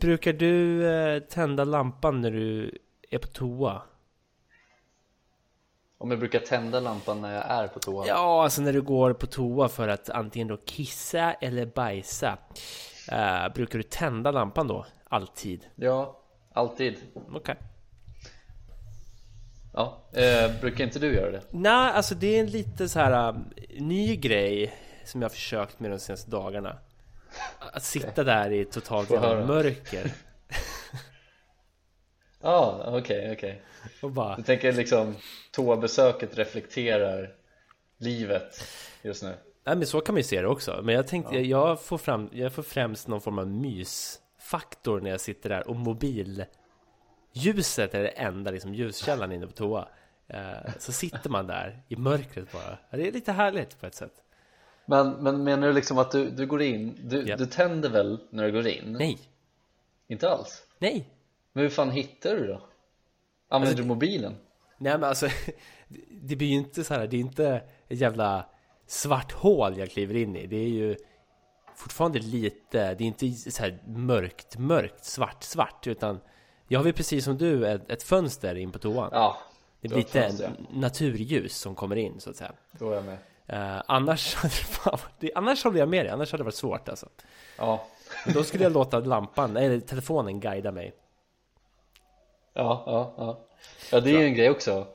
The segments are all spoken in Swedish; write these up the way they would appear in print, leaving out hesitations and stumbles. Brukar du tända lampan när du är på toa? Om jag brukar tända lampan när jag är på toa? Ja, alltså när du går på toa för att antingen då kissa eller bajsa. Brukar du tända lampan då? Alltid? Ja, alltid. Okej. Okay. Ja, brukar inte du göra det? Nej, alltså det är en lite så här ny grej som jag har försökt med de senaste dagarna. Att sitta där i totalt mörker. Ja, okej. Du tänker liksom toabesöket reflekterar livet just nu. Nej, men så kan man ju se det också. Men jag tänkte, jag får främst någon form av mysfaktor när jag sitter där. Och mobilljuset är det enda liksom ljuskällan inne på toa. Så sitter man där i mörkret bara. Det är lite härligt på ett sätt. Men menar du liksom att du går in, du tänder väl när du går in? Nej. Inte alls? Nej. Men hur fan hittar du då? Använder du mobilen? Nej, men alltså det blir ju inte så här, det är inte ett jävla svart hål jag kliver in i. Det är ju fortfarande lite, det är inte så här mörkt, svart, utan jag har väl precis som du ett fönster in på toan. Ja. Det blir lite naturljus som kommer in så att säga. Då är jag med. Annars håller jag med dig. Annars hade det varit svårt alltså. Ja. Men då skulle jag låta lampan eller telefonen guida mig. Ja, det är ju en grej också.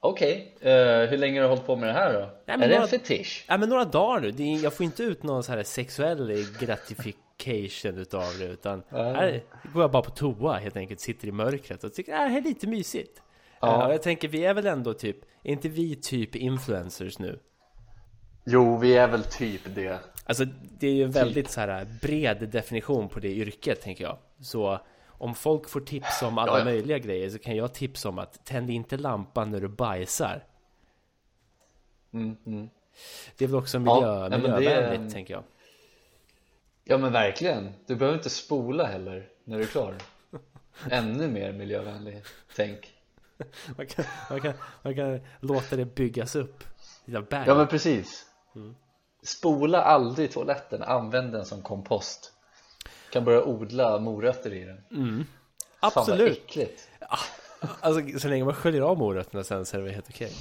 Okej. Hur länge har du hållit på med det här då? Är det en fetisch? Nej, men några dagar nu. Jag får inte ut någon så här sexuell gratification utav det, utan här går jag bara på toa helt enkelt, sitter i mörkret och tycker det här är lite mysigt. Ja. Jag tänker, vi är väl ändå typ, är inte vi typ influencers nu? Jo, vi är väl typ det. Alltså det är ju en väldigt så här bred definition på det yrket, tänker jag. Så om folk får tips om alla möjliga grejer, så kan jag tipsa om att tänd inte lampan när du bajsar. Det är väl också miljövänligt, tänker jag. Ja, men verkligen. Du behöver inte spola heller när du är klar. Ännu mer miljövänligt, tänk. Man kan låta det byggas upp. Ja, men precis. Spola aldrig toaletten. Använd den som kompost. Kan börja odla morötter i den. Absolut. Fan, äckligt. Alltså, så länge man sköljer av morötterna sen så är det helt okej.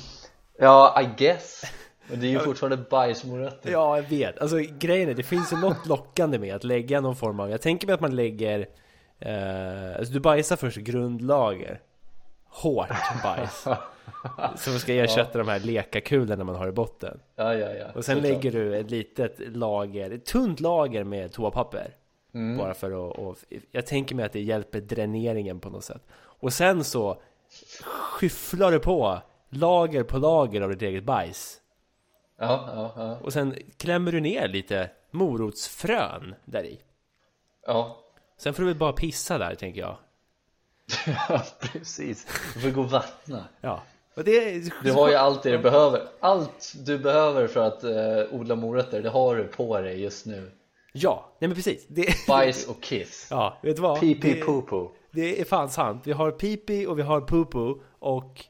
Ja, I guess. Men det är ju fortfarande bajsmorötter. Ja, jag vet. Alltså grejen är, det finns ju något lockande med att lägga någon form av, jag tänker mig att man lägger alltså du bajsar först grundlager. Hårt bajs. Så man ska ersätta de här lekakulorna man har i botten. Ja. Och sen lägger du ett litet lager, ett tunt lager med toapapper. Bara för att, jag tänker mig att det hjälper dräneringen på något sätt. Och sen så skyfflar du på lager av ditt eget bajs. Ja. Och sen klämmer du ner lite morotsfrön där i. Ja. Sen får du väl bara pissa där, tänker jag. Ja, precis. Du får gå och vattna. Ja. Och du har ju allt det du behöver. Allt du behöver för att odla morötter, det har du på dig just nu. Ja, nej men precis. Bajs och kiss. Ja, vet du vad? Pipi, popo. Det är fan sant. Vi har pipi och vi har popo. Och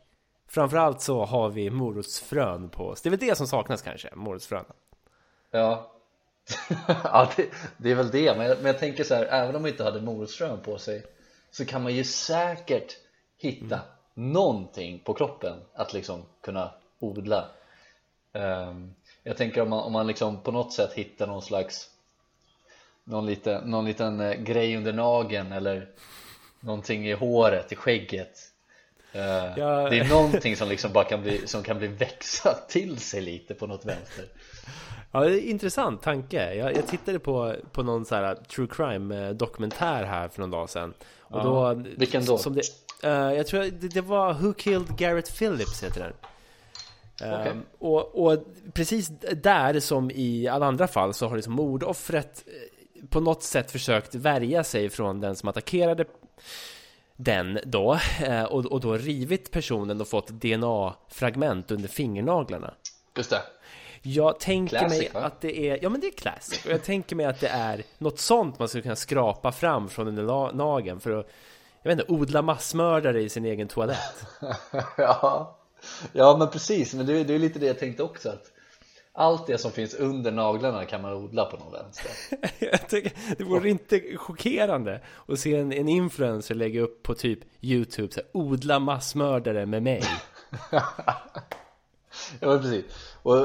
framförallt så har vi morotsfrön på oss. Det är väl det som saknas kanske, morotsfrön. Ja. Ja, det är väl det. Men jag tänker så här, även om vi inte hade morotsfrön på sig, så kan man ju säkert hitta någonting på kroppen att liksom kunna odla. Jag tänker om man liksom på något sätt hittar någon slags någon liten grej under nageln eller någonting i håret, i skägget. Det är någonting som liksom bara kan bli växa till sig lite på något vänster. Ja, det är en intressant tanke. Jag tittade på någon så här true crime dokumentär här för någon dag sedan. Och då, vilken då? Jag tror det var Who Killed Garrett Phillips heter den. Okay. Och precis där som i alla andra fall så har liksom mordoffret på något sätt försökt värja sig från den som attackerade den då och då rivit personen och fått DNA-fragment under fingernaglarna. Just det. Jag tänker mig att det är... Ja, men det är classic. Och jag tänker mig att det är något sånt man skulle kunna skrapa fram från den nageln för att, jag vet inte, odla massmördare i sin egen toalett. Ja. Ja, men precis. Men det är lite det jag tänkte också, att allt det som finns under naglarna kan man odla på någon vänster. Jag tycker, det vore inte chockerande att se en influencer lägga upp på typ YouTube så här, odla massmördare med mig. Ja, precis. Och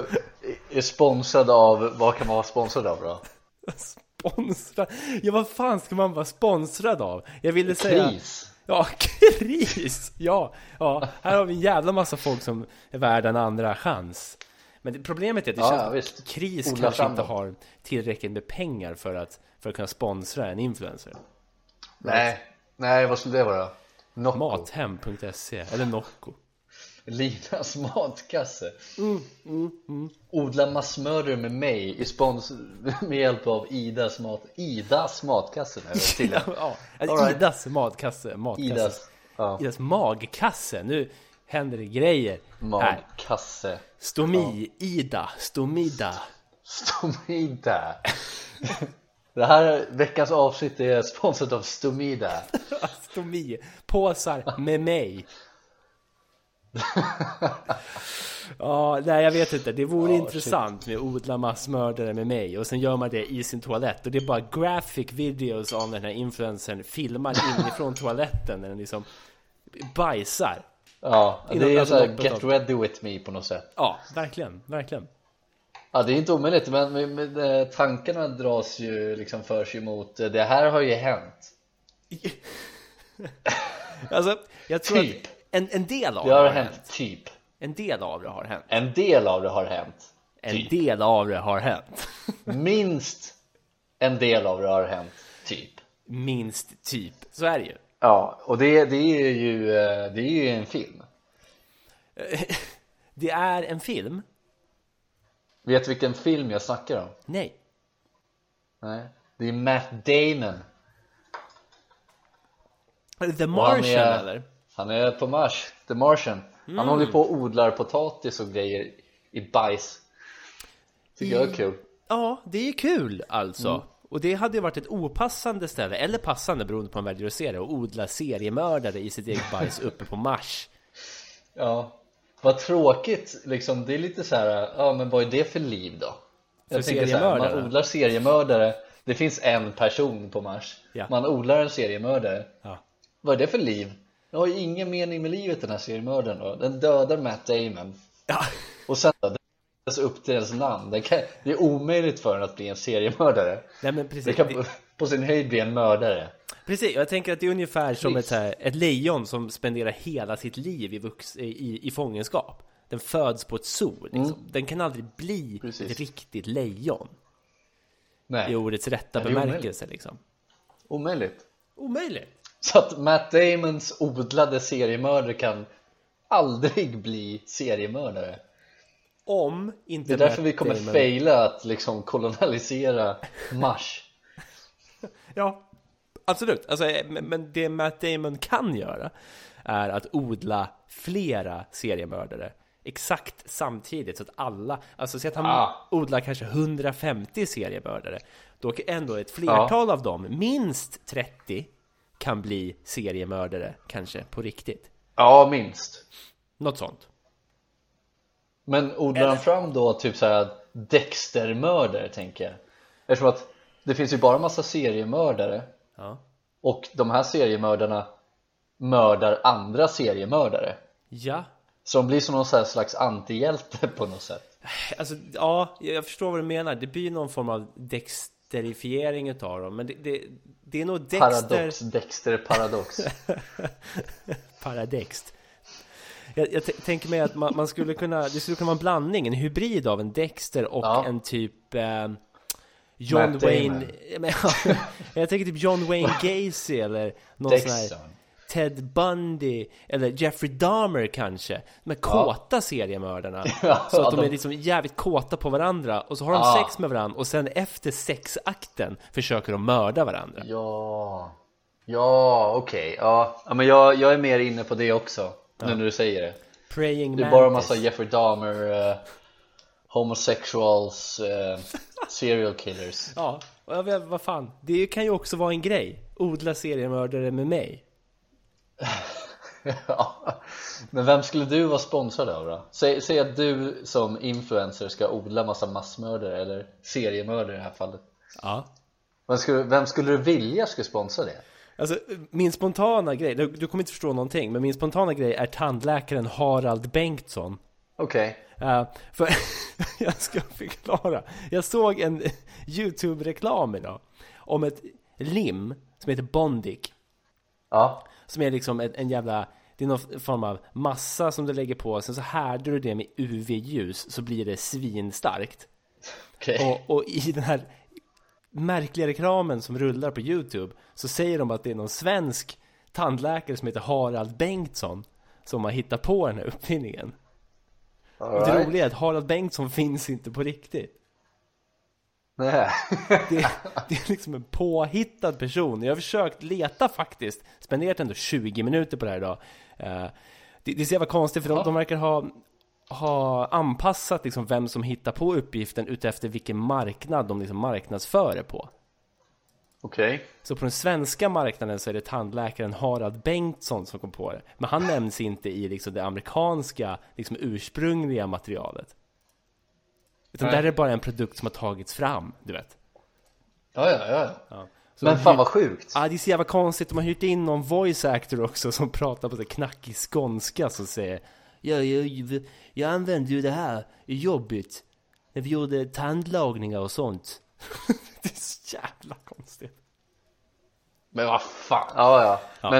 är sponsrad av... Vad kan man vara sponsrad av då? Sponsrad? Ja, vad fan ska man vara sponsrad av? Jag ville säga... Kris. Ja, kris. Ja. Här har vi en jävla massa folk som är värda en andra chans. Men problemet är att det känns att kris odla kanske inte har tillräckligt med pengar för att kunna sponsra en influencer. Nej, vad skulle det vara? Nocco. Mathem.se eller Nocco. Linas matkasse. Odla massmördare med mig med hjälp av Idas matkasse. Idas matkasse. Idas magkasse. Nu händer det grejer. Magkasse här. Stomida. Det här veckans avsnitt är sponsrat av Stomida. Påsar med mig. Jag vet inte. Det vore intressant med odla massmördare med mig. Och sen gör man det i sin toalett. Och det är bara graphic videos av den här influencern filmar inifrån toaletten när den liksom bajsar. Ja, det är så get ready with me på något sätt. Ja, verkligen. Ja, det är inte omöjligt. Men tankarna dras ju liksom för sig mot det här har ju hänt. Alltså, jag tror typ att en del av det har hänt. Typ. En del av det har hänt. Minst en del av det har hänt. Typ. Minst typ. Så är det ju. Ja, och det är ju en film. Det är en film. Vet du vilken film jag snackar om? Nej. Det är Matt Damon. The Martian, eller? Han är på Mars, The Martian. Han håller på och odlar potatis och grejer i bajs. Tycker jag är kul. Ja, det är kul alltså. Och det hade ju varit ett opassande ställe, eller passande beroende på om man väljer att se det, och odla seriemördare i sitt eget bajs uppe på Mars. Ja, vad tråkigt liksom. Det är lite så här, ja men vad är det för liv då? Jag tänker så här, man odlar seriemördare. Det finns en person på Mars. Ja. Man odlar en seriemördare. Ja. Vad är det för liv? Jag har ju ingen mening med livet, den här seriemördaren då. Den dödar Matt Damon. Ja. Och sen då, det är upp till ens namn. Det är omöjligt för den att bli en seriemördare. Nej, men precis. Det kan på sin höjd bli en mördare. Precis, jag tänker att det är ungefär som ett lejon som spenderar hela sitt liv i fångenskap. Den föds på ett zoo liksom. Den kan aldrig bli ett riktigt lejon. Nej. I ordets rätta bemärkelse liksom. Omöjligt. Så att Matt Damons odlade seriemördare kan aldrig bli seriemördare. Om inte det är därför vi kommer fejla att liksom kolonialisera Mars. Ja, absolut. Alltså, men det Matt Damon kan göra är att odla flera seriemördare exakt samtidigt, så att alla, alltså så att han odlar kanske 150 seriemördare. Då kan ändå ett flertal av dem, minst 30, kan bli seriemördare kanske på riktigt. Ja, minst. Något sånt. Men odlar han fram då typ så här Dexter-mördare, tänker jag. Eftersom att det finns ju bara en massa seriemördare. Ja. Och de här seriemördarna mördar andra seriemördare. Ja. Så de blir som någon så här slags antihjälte på något sätt. Alltså, ja, jag förstår vad du menar. Det blir någon form av Dexterifiering av dem. Men det är nog Dexter... Dexter-paradox. Paradext. Jag tänker mig att man skulle kunna... Det skulle kunna vara en blandning, en hybrid av en Dexter och en typ... John Wayne... Jag tänker typ John Wayne Gacy eller någon sån här... Ted Bundy eller Jeffrey Dahmer kanske. De här kåta seriemördarna. Så att de är liksom jävligt kåta på varandra. Och så har de sex med varandra. Och sen efter sexakten försöker de mörda varandra. Ja, Ja, okej. Okay. Ja, men jag är mer inne på det också, ja. Nu när du säger det. Praying det är bara en massa Jeffrey Dahmer, homosexuals, serial killers. Ja, vad fan. Det kan ju också vara en grej. Odla seriemördare med mig. Ja. Men vem skulle du vara sponsrad av då? Säg att du som influencer ska odla massa massmördare eller seriemördare i det här fallet. Ja. Vem skulle du vilja skulle sponsra det? Alltså, min spontana grej, du kommer inte förstå någonting, men min spontana grej är tandläkaren Harald Bengtsson. Okej. Okay. För jag ska förklara. Jag såg en YouTube-reklam idag om ett lim som heter Bondic. Ja. Som är liksom en jävla, det är någon form av massa som du lägger på, sen så härdar du det med UV-ljus så blir det svinstarkt. Okay. Och i den här märkliga reklamen som rullar på YouTube så säger de att det är någon svensk tandläkare som heter Harald Bengtsson som har hittat på den här uppfinningen. All right. Och det roliga är att Harald Bengtsson finns inte på riktigt. Nej. Det är liksom en påhittad person. Jag har försökt leta faktiskt, spenderat ändå 20 minuter på det här idag. Det är så jävla konstigt för de verkar ha anpassat liksom vem som hittar på uppgiften utefter vilken marknad de liksom marknadsför det på. Okej. Okay. Så på den svenska marknaden så är det tandläkaren Harald Bengtsson som kom på det. Men han nämns inte i liksom det amerikanska liksom ursprungliga materialet. Utan där är det bara en produkt som har tagits fram, du vet. Ja. Men fan vad sjukt. Ja, det är så jävla konstigt. De har hyrt in någon voice actor också som pratar på så knackig skånska som säger Jag använde ju det här i jobbet när vi gjorde tandlagningar och sånt. Det är så jävla konstigt. Men vad fan. Ja.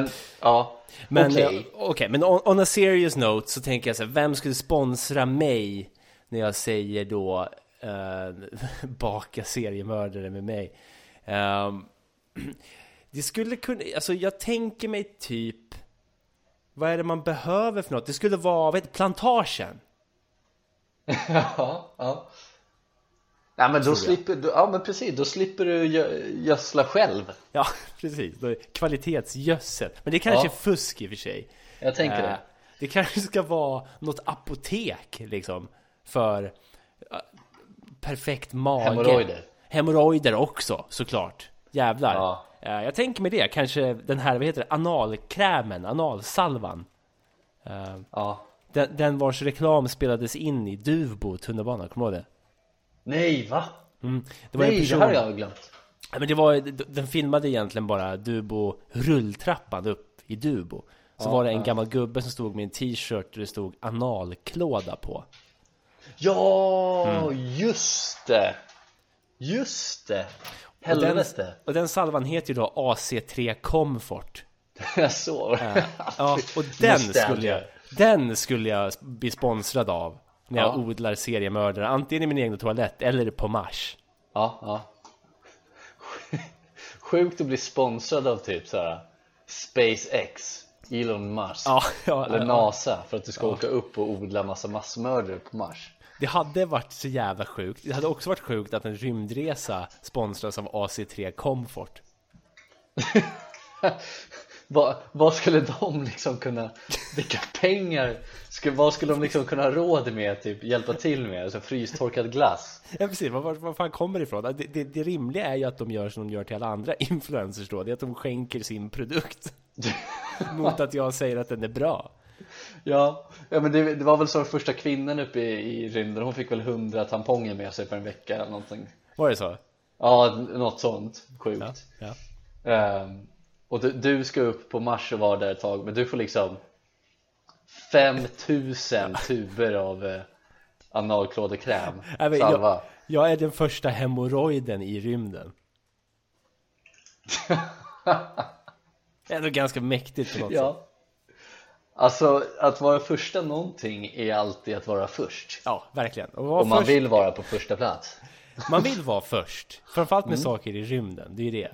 Men okej. Men on a serious note så tänker jag så här, vem skulle sponsra mig när jag säger då baka seriemördare med mig? Det skulle kunna, alltså jag tänker mig typ, vad är det man behöver för något? Det skulle vara, plantagen. Ja. Nej, men då slipper du, ja men precis, då slipper du gödsla själv. Ja, precis. Då är kvalitetsgödsel. Men det kanske är fusk i och för sig. Jag tänker det. Det kanske ska vara något apotek liksom för perfekt mage. Hemorrojder också, såklart. Jävlar. Ja. Jag tänker med det, kanske den här, vad heter det? Analkrämen, analsalvan. Ja. Den vars reklam spelades in i Duvbo tunnelbana, kommer du ihåg det? Nej, va? Det var en person, det här har jag glömt. Men den filmade egentligen bara Duvbo rulltrappan upp i Duvbo. Så var det en gammal gubbe som stod med en t-shirt där det stod analklåda på. Ja, just det. Och den salvan heter ju då AC3 Comfort. Jag såg. Ja, och den skulle jag bli sponsrad av när jag odlar seriemördare, antingen i min egen toalett eller på Mars. Ja. Sjukt att bli sponsrad av typ så här SpaceX, Elon Musk eller NASA för att du ska åka upp och odla massa massmördare på Mars. Det hade varit så jävla sjukt. Det hade också varit sjukt att en rymdresa sponsras av AC3 Comfort. Vad skulle de liksom kunna, vilka pengar, vad skulle de liksom kunna ha råd med, typ hjälpa till med, alltså frystorkad glass? Ja precis, vad fan kommer det ifrån? Det rimliga är ju att de gör som de gör till alla andra influencers då, det är att de skänker sin produkt mot att jag säger att den är bra. Ja, men det var väl så första kvinnan uppe i rymden, hon fick väl 100 tamponger med sig på en vecka eller någonting. Var det så? Ja, något sånt sjukt. Ja. Och du ska upp på Mars och vara där ett tag, men du får liksom 5000 tuber av analklådekräm. Jag är den första hemorrojden i rymden. Det är ändå ganska mäktigt på något sätt. Alltså, att vara första någonting är alltid att vara först. Ja, verkligen. Och man vill vara på första plats. Man vill vara först. Framförallt med saker i rymden, det är ju det.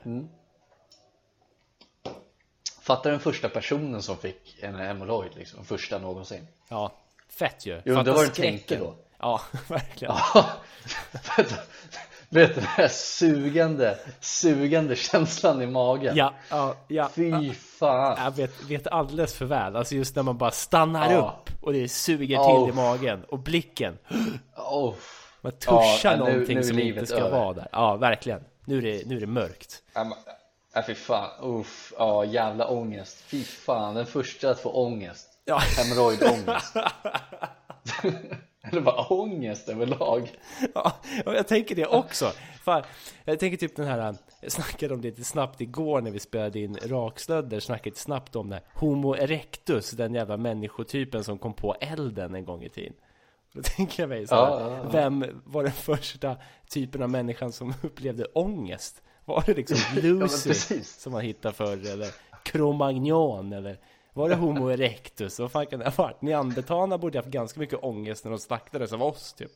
Fattar den första personen som fick en hemorrojd, liksom, första någonsin. Ja, fett ju. Jo, det var en tänke då. Ja, verkligen. vet du, den här sugande känslan i magen. Ja. Fy fan. Jag vet alldeles för väl. Alltså just när man bara stannar upp och det suger till i magen och blicken. Man tuschar någonting nu som inte ska vara där. Ja, verkligen. Nu är det mörkt. Ja, fy fan. Uff. Ja, jävla ångest. Fy fan, den första att få ångest. Ja. Hemorrojdångest. Eller bara ångest överlag. Ja, jag tänker det också. Fan, jag tänker typ den här, jag snackade om det lite snabbt igår när vi spelade in Rakslödder, snackade lite snabbt om det här Homo erectus, den jävla människotypen som kom på elden en gång i tiden. Då tänker jag mig så här, vem var den första typen av människan som upplevde ångest? Var det liksom Lucy som man hittade förr, eller Cro-Magnon, eller var det Homo erectus? Vad fan kan det ha varit? Neandertalarna borde ha haft ganska mycket ångest när de slaktades av oss, typ.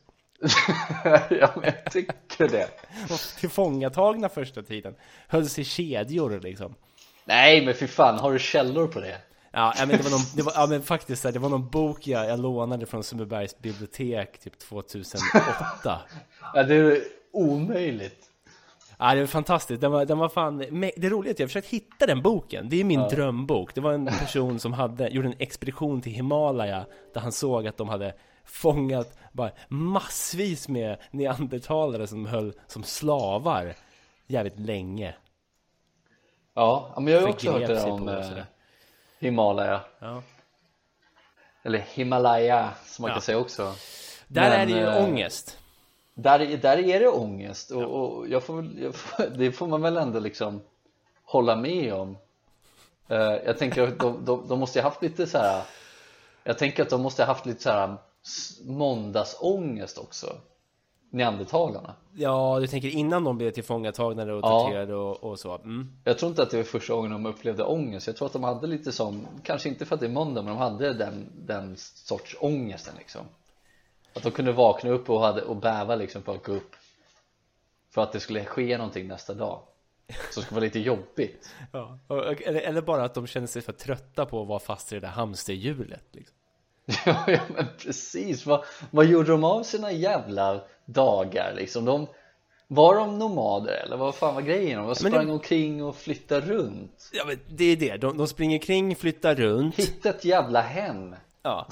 Ja, men jag tycker det. Och tillfångatagna första tiden. Hölls i kedjor, liksom. Nej, men för fan, har du källor på det? Ja, men det var någon bok jag lånade från Sundbybergs bibliotek, typ 2008. Ja, det är omöjligt. Ja, det var fantastiskt. Den var fan... Det roliga är att jag försökt hitta den boken. Det är min drömbok. Det var en person som gjorde en expedition till Himalaya där han såg att de hade fångat bara massvis med neandertalare som höll som slavar jävligt länge. Ja, men jag har ju också hört det om Himalaya. Ja. Eller Himalaya, som man kan säga också. Där är det ju ångest. Där är det ångest och det får man väl ändå liksom hålla med om. Jag tänker att de måste ha haft lite så här. Jag tänker att de måste ha haft lite så här måndagsångest också, neandertalarna. Ja, du tänker innan de blev tillfångatagna och torterade och så. Mm. Jag tror inte att det var första gången de upplevde ångest. Jag tror att de hade lite som, kanske inte för att det är måndag, men de hade den sorts ångesten liksom. Att de kunde vakna upp och bäva liksom på att gå upp. För att det skulle ske någonting nästa dag. Så skulle vara lite jobbigt. Ja, eller bara att de kände sig för trötta på att vara fast i det där hamsterhjulet. Liksom. Ja, men precis. Vad gjorde de av sina jävla dagar? Liksom? Var de nomader eller vad fan var grejen? De sprang omkring och flyttade runt. Ja, men det är det. De springer kring, flyttar runt. Hitta ett jävla hem. Ja.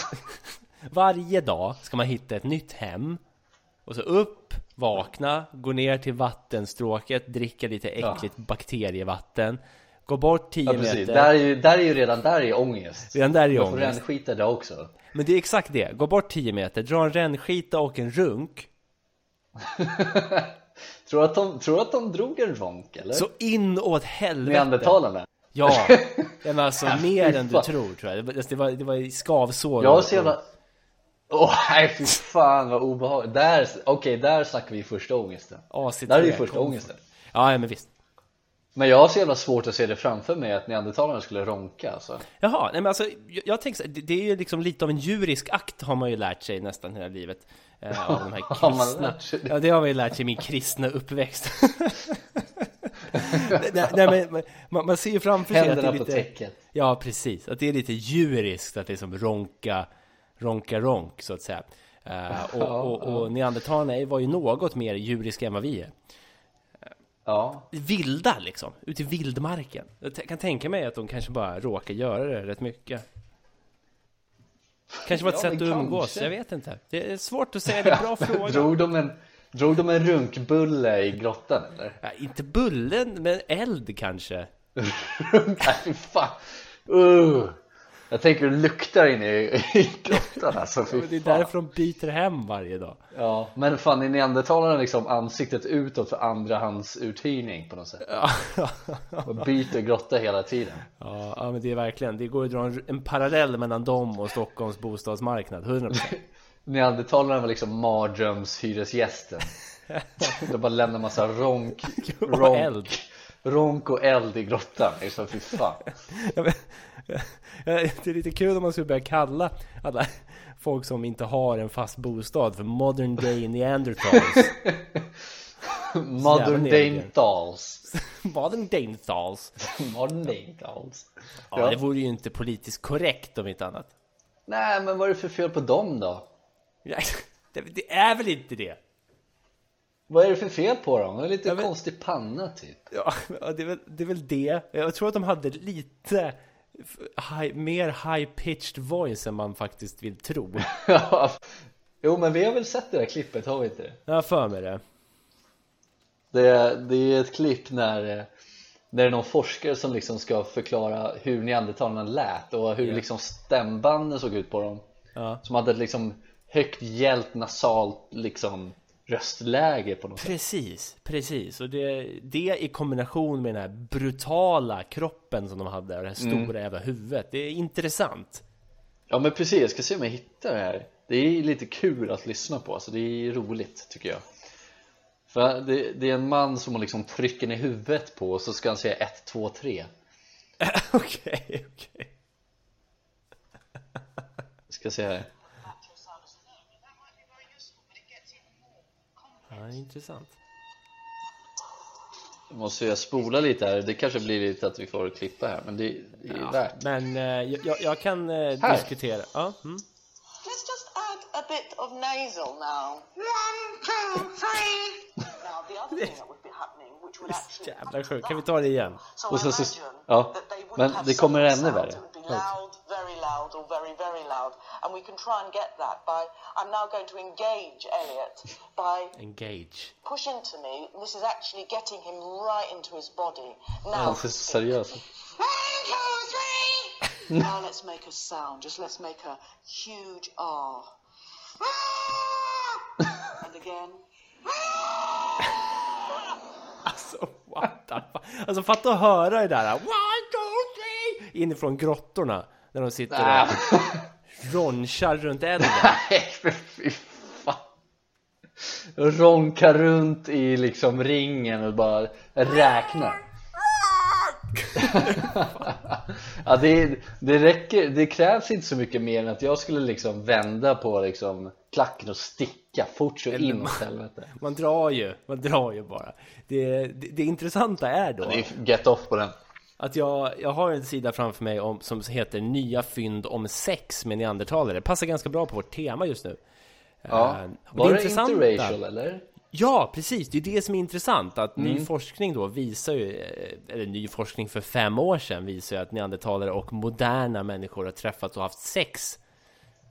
Varje dag ska man hitta ett nytt hem. Och så upp, vakna, gå ner till vattenstråket, dricka lite äckligt bakterievatten, gå bort 10 meter. Där är ju redan där är ångest. Redan där är ångest. Man får rännskita det också. Men det är exakt det, gå bort 10 meter, dra en rännskita och en runk. Tror att de drog en runk eller? Så inåt helvete. Neandertalarna. Ja, men alltså mer än du tror jag. Det var skavsår. Jag ser det. Åh, nej, fy fan vad obehagligt. Där snackar vi första ångesten. Där är ju första ångesten. Ja, men visst. Men jag har så jävla svårt att se det framför mig att neandertalarna skulle ronka alltså. Jaha, nej men alltså jag tänker det är ju liksom lite av en djurisk akt har man ju lärt sig nästan hela livet av de här kristna. Ja, det har man ju lärt sig i min kristna uppväxt. nej, men man ser ju framför sig att det är lite täcket. Ja, precis. Att det är lite djuriskt att det är som ronka så att säga. Och neandertalarna var ju något mer djuriska än vad vi är. Ja. Vilda liksom, ute i vildmarken. Jag kan tänka mig att de kanske bara råkar göra det rätt mycket. Kanske var ett sätt att umgås, jag vet inte. Det är svårt att säga, det är bra fråga. Drog de en runkbulle i grottan eller? Ja, inte bullen, men eld kanske. Nej, fan. Jag tänker att det luktar in i grottan alltså. Ja, det är därför de byter hem varje dag. Ja, men fan är neandertalarna liksom ansiktet utåt för andrahandsuthyrning på något sätt. Och byter grotta hela tiden. Ja, men det är verkligen, det går ju att dra en parallell mellan dem och Stockholms bostadsmarknad, 100%. Neandertalarna var liksom mardrömshyresgästen. De bara lämnar massa ronk och eld i grottan. Det är så, fy fan. Det är lite kul om man skulle börja kalla alla folk som inte har en fast bostad för modern day neanderthals. Modern day neanderthals. Ja, det vore ju inte politiskt korrekt om inte annat. Nej, men vad är det för fel på dem då? Det är väl inte det. Vad är det för fel på dem? Det är lite konstig panna typ. Ja, det är väl det. Jag tror att de hade lite mer high-pitched voice än man faktiskt vill tro. Jo, men vi har väl sett det där klippet, har vi inte det? Ja, för mig det. Det är ett klipp när det är någon forskare som liksom ska förklara hur neandertalarna lät och hur liksom stämbanden såg ut på dem. Ja. Som hade ett liksom högt, hjält, nasalt liksom röstläge på något sätt. Precis. Och det i kombination med den här brutala kroppen som de hade och det här stora jävla huvudet. Det är intressant. Ja, men precis. Jag ska se om jag hittar det här. Det är lite kul att lyssna på. Alltså, det är roligt tycker jag. För det är en man som man liksom trycker ner huvudet på och så ska han säga 1, 2, 3. Okej. Ska se här. Ja, intressant. Måste jag spola lite här. Det kanske blir lite att vi får klippa här. Men det är värt. Men jag kan diskutera. Ja, Let's just add a bit of nasal now. 1, 2, 3. Now the other thing that would be happening, which would actually... Jävlar sjukt. Kan vi ta det igen? Och så, ja, men det kommer ännu värre. Loud, very loud, or very, very loud, and we can try and get that by. I'm now going to engage Elliot by push into me. And this is actually getting him right into his body. Now, serious. 1, 2, 3. Now let's make a sound. Just let's make a huge R. And again. Alltså, what the fuck? Alltså, fatta att höra det där. Inifrån grottorna när de sitter där ronchar runt elden. Nej, fy fan. Ronkar runt i liksom ringen och bara räknar. Ja, det räcker. Det krävs inte så mycket mer än att jag skulle liksom vända på liksom klacken och sticka fort så in i helvete. Man drar ju bara. Det intressanta är då. Ja, det är get off på den. Att jag har en sida framför mig som heter Nya fynd om sex med neandertalare. Det passar ganska bra på vårt tema just nu. Ja, var det interracial eller? Ja, precis. Det är det som är intressant. Att ny forskning då visar ju, eller ny forskning för 5 år sedan visar ju att neandertalare och moderna människor har träffats och haft sex.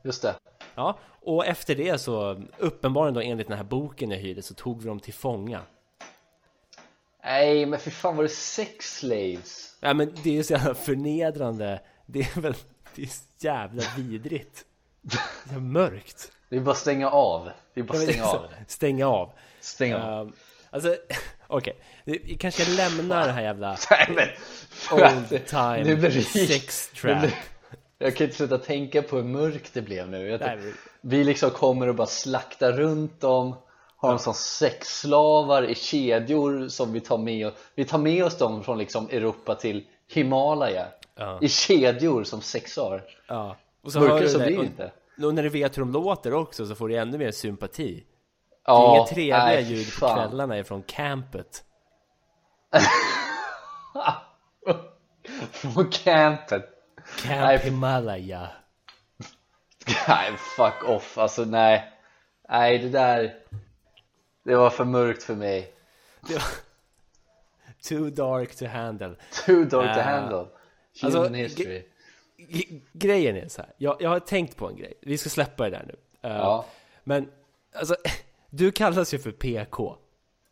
Just det. Ja, och efter det så uppenbarligen då enligt den här boken jag hyrde så tog vi dem till fånga. Nej, men för fan var det sex slaves? Ja, men det är ju så jävla förnedrande. Det är jävla vidrigt. Det är mörkt. Det är bara stänga av. Stänga av. Alltså, okej. Kanske lämnar det här jävla old time sex trap. Jag kan inte sluta tänka på hur mörkt det blev nu. Vi liksom kommer och bara slaktar runt dem. Har de som sexslavar i kedjor som vi tar med oss. Vi tar med oss dem från liksom Europa till Himalaya. I kedjor som sexar. Ja. Och så mörker som det inte. Och när du vet hur de låter också så får du ännu mer sympati. Ja, det är trevliga ljud på kvällarna från campet. Från campet. Camp Himalaya. Nej, fuck off. Alltså nej. Nej, det där... Det var för mörkt för mig. Too dark to handle. Human history. Grejen är så här. Jag har tänkt på en grej. Vi ska släppa det där nu. Men alltså, du kallas ju för PK.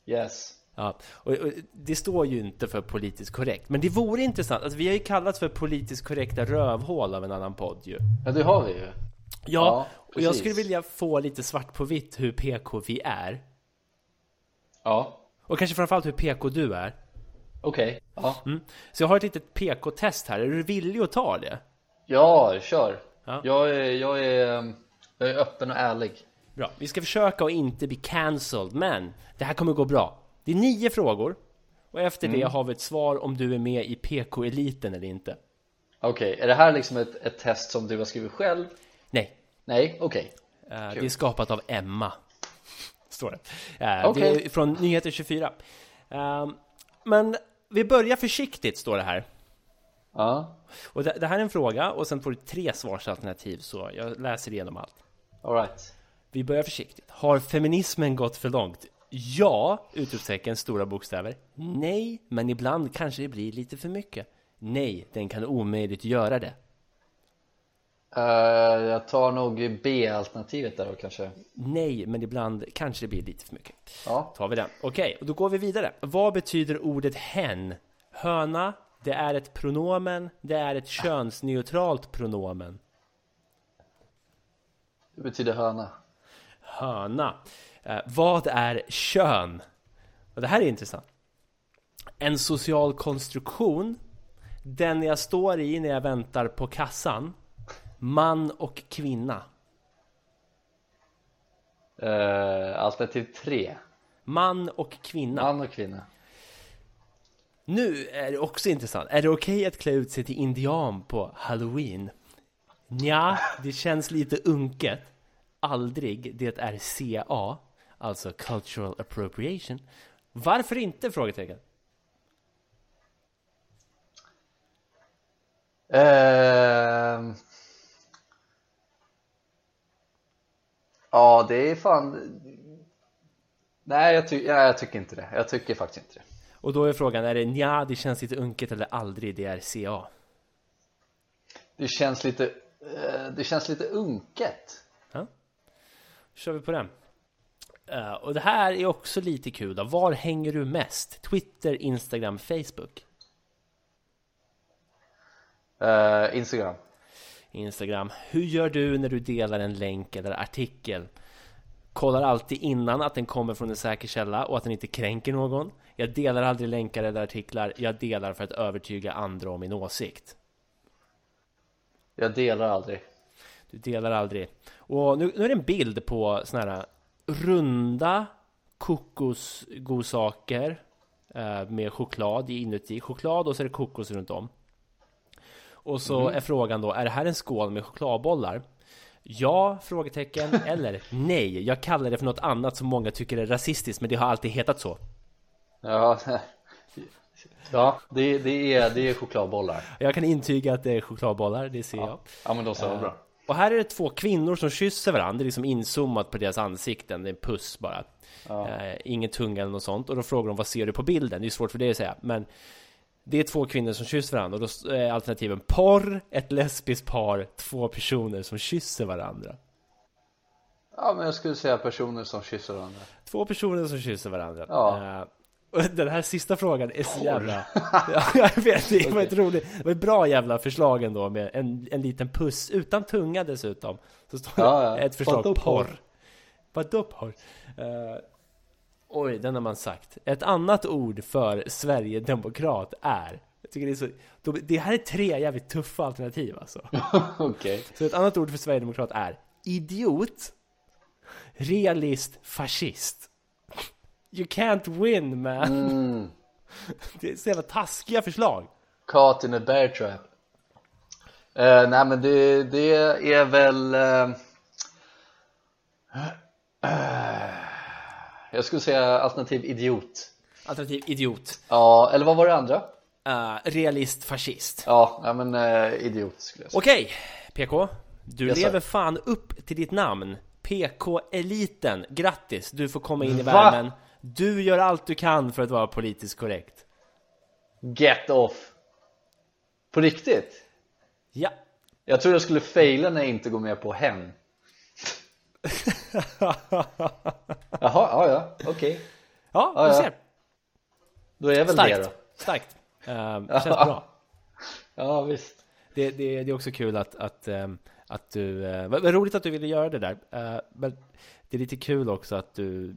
Yes. Ja. Och det står ju inte för politiskt korrekt. Men det vore intressant. Alltså, vi har ju kallats för politiskt korrekta rövhål av en annan podd ju. Ja, det har vi ju. Ja, och jag skulle vilja få lite svart på vitt hur PK vi är. Ja. Och kanske framförallt hur PK du är. Okej. Ja. Så jag har ett litet PK-test här. Är du villig att ta det? Ja, kör. Ja. Jag är öppen och ärlig. Bra. Vi ska försöka att inte bli cancelled, men det här kommer gå bra. Det är 9 frågor. Och efter det har vi ett svar om du är med i PK-eliten eller inte. Okej. Är det här liksom ett test som du har skrivit själv? Nej, okej. Det är skapat av Emma. Står det. Det är från Nyheter 24. Men vi börjar försiktigt, står det här. Ja. Och det här är en fråga och sen får du 3 svarsalternativ, så jag läser igenom allt. All right. Vi börjar försiktigt. Har feminismen gått för långt? Ja, utropstecken, stora bokstäver. Nej, men ibland kanske det blir lite för mycket. Nej, den kan omöjligt göra det. Jag tar nog B-alternativet där då kanske. Nej, men ibland kanske det blir lite för mycket. Ja. Tar vi den. Okej, och då går vi vidare. Vad betyder ordet hen? Höna, det är ett pronomen, det är ett könsneutralt pronomen. Det betyder höna. Höna. Vad är kön? Och det här är intressant. En social konstruktion. Den jag står i när jag väntar på kassan. Man och kvinna. Alternativ 3. Man och kvinna. Man och kvinna. Nu är det också intressant. Är det okej att klä ut sig till indian på Halloween? Nja, det känns lite unket. Aldrig, det är CA. Alltså cultural appropriation. Varför inte? Frågetecken. Ja, det är fan... Nej, jag tycker inte det. Jag tycker faktiskt inte det. Och då är frågan, är det nja, det känns lite unket eller aldrig, det är CA? Det känns lite unket. Ja. Kör vi på den. Och det här är också lite kul då. Var hänger du mest? Twitter, Instagram, Facebook? Instagram. Hur gör du när du delar en länk eller artikel? Kollar alltid innan att den kommer från en säker källa och att den inte kränker någon. Jag delar aldrig länkar eller artiklar. Jag delar för att övertyga andra om min åsikt. Jag delar aldrig. Du delar aldrig. Och nu är det en bild på såna här runda kokosgodsaker med choklad inuti. Choklad och så är det kokos runt om. Och så är frågan då, är det här en skål med chokladbollar? Ja, frågetecken, eller nej. Jag kallar det för något annat som många tycker är rasistiskt, men det har alltid hetat så. Ja, det är chokladbollar. Jag kan intyga att det är chokladbollar, det ser jag. Ja, men då så bra. Och här är det två kvinnor som kysser varandra, det är liksom inzoomat på deras ansikten, det är en puss bara. Ja. Ingen tunga eller något sånt. Och då frågar de, vad ser du på bilden? Det är svårt för dig att säga, men... Det är två kvinnor som kysser varandra. Och då är alternativen porr, ett lesbiskt par, två personer som kysser varandra. Ja, men jag skulle säga personer som kysser varandra. Två personer som kysser varandra. Ja. Och den här sista frågan är så jävla... Jag vet, det var ett roligt. Det var ett bra jävla förslag ändå med en liten puss utan tunga dessutom. Så står det ett förslag, porr. Vadå porr? Oj, den har man sagt. Ett annat ord för Sverigedemokrat är... Jag tycker det, är så, det här är tre jävligt tuffa alternativ alltså. Okay. Så ett annat ord för Sverigedemokrat är idiot, realist, fascist. You can't win, man. Det är så jävla taskiga förslag. Caught in a bear trap. Nej, men det är väl... Jag skulle säga alternativ idiot. Alternativ idiot. Ja, eller vad var det andra? Realist, fascist. Ja, men idiot skulle jag säga. Okej, PK. Du lever fan upp till ditt namn. PK-eliten. Grattis, du får komma in i värmen. Du gör allt du kan för att vara politiskt korrekt. Get off. På riktigt? Ja. Jag tror jag skulle faila när jag inte går med på hen. Jaha, okej. Okay. Ja, du ser. Då är jag väl starkt, det då. Starkt. Känns bra. Ja, visst. Det är också kul att du... Vad roligt att du ville göra det där. Men det är lite kul också att du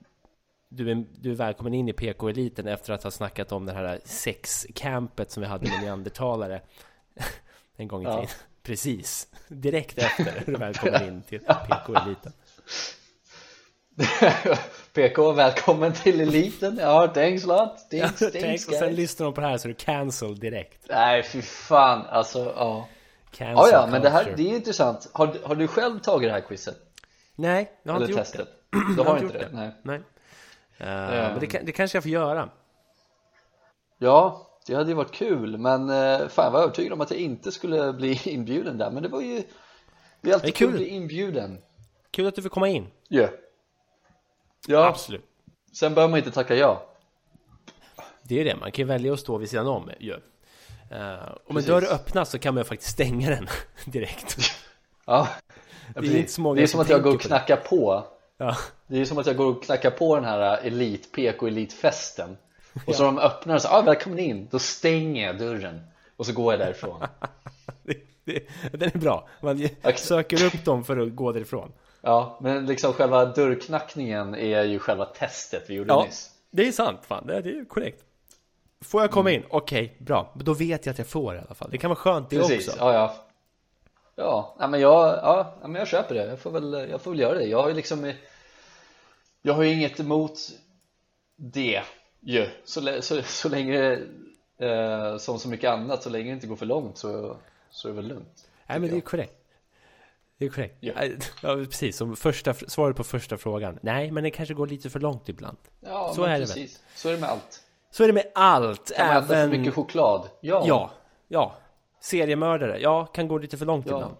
är välkommen in i PK-eliten efter att ha snackat om det här sexcampet som vi hade med neandertalare en gång i tiden. Precis. Direkt efter du välkommen in till PK-eliten. PK, välkommen till eliten. Ja, thanks lot. Thanks, och sen lyssnar de på det här så du cancel direkt. Nej, fy fan. Alltså, ja. Ja, men det är intressant. Har du själv tagit det här quizet? Nej, jag har inte testet. Gjort det. Du har inte det? Nej. Men det kanske jag får göra. Ja, det hade ju varit kul. Men fan, jag var övertygad om att jag inte skulle bli inbjuden där. Men det var ju... Det är alltid kul att bli inbjuden. Kul att du får komma in. Ja. Yeah. Ja, absolut. Sen bör man inte tacka ja. Det är det, man kan välja att stå vid sidan om ju. Om en dörr öppnas så kan man faktiskt stänga den direkt. Ja. Det är inte så många, det är som att jag går och knackar på. Ja. Det är som att jag går och knackar på den här elitfesten. Och så de öppnar och så välkommen in. Då stänger jag dörren och så går jag därifrån. Den är bra. Man söker upp dem för att gå därifrån. Ja, men liksom själva dörrknackningen är ju själva testet vi gjorde nyss. Det är sant, fan. Det är korrekt. Får jag komma in? Okej, bra. Då vet jag att jag får i alla fall. Det kan vara skönt det. Precis. Också. Ja, men jag köper det. Jag får väl göra det. Jag har ju inget emot det ju. Så länge som så mycket annat, så länge det inte går för långt så är det väl lugnt. Nej, men det är korrekt. Det är korrekt. Ja. Ja, precis, som svaret på första frågan. Nej, men det kanske går lite för långt ibland. Ja, så är precis. Det väl. Så är det med allt. Så är det med allt. Kan man äta för mycket choklad? Ja. Seriemördare. Ja, kan gå lite för långt ibland.